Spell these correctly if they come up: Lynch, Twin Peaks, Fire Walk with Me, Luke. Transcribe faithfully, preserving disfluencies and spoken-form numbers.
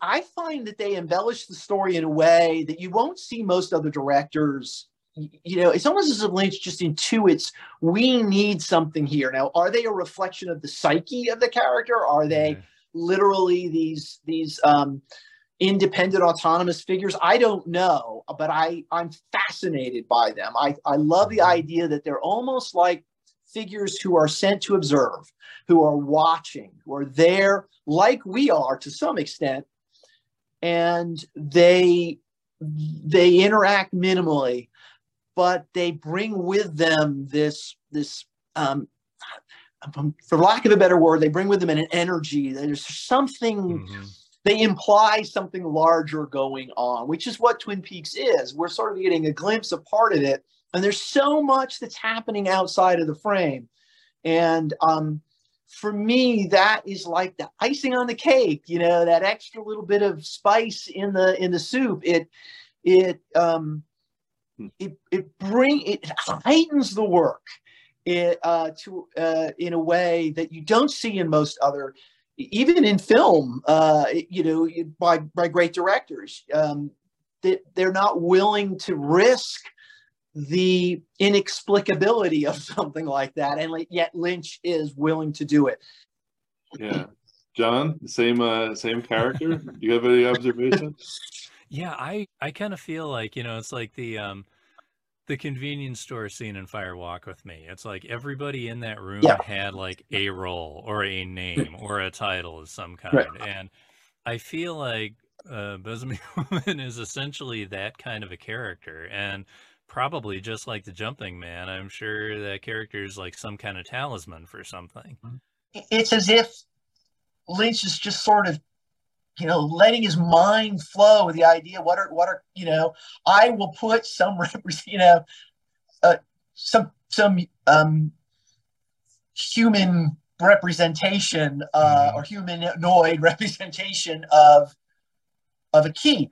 I find that they embellish the story in a way that you won't see most other directors. You know, it's almost as if Lynch just intuits, we need something here. Now, are they a reflection of the psyche of the character? Are they mm-hmm. literally these these um, independent, autonomous figures? I don't know, but I, I'm fascinated by them. I, I love the idea that they're almost like figures who are sent to observe, who are watching, who are there like we are to some extent, and they they interact minimally, but they bring with them this, this um, for lack of a better word, they bring with them an energy. There's something, mm-hmm. they imply something larger going on, which is what Twin Peaks is. We're sort of getting a glimpse of part of it, and there's so much that's happening outside of the frame. And um, for me, that is like the icing on the cake, you know, that extra little bit of spice in the, in the soup. It, it, um, It it bring it heightens the work it, uh, to uh, in a way that you don't see in most other, even in film. Uh, you know, by by great directors, um, that they, they're not willing to risk the inexplicability of something like that, and yet Lynch is willing to do it. Yeah, John, same uh, same character. Do you have any observations? Yeah, I, I kind of feel like, you know, it's like the um, the convenience store scene in Fire Walk with Me. It's like everybody in that room yeah. had like a role or a name or a title of some kind. Right. And I feel like uh, Bosomi Woman is essentially that kind of a character. And probably just like the Jumping Man, I'm sure that character is like some kind of talisman for something. It's as if Lynch is just sort of, you know, letting his mind flow with the idea, what are, what are, you know, I will put some, you know, uh, some, some um, human representation uh, or humanoid representation of, of a key.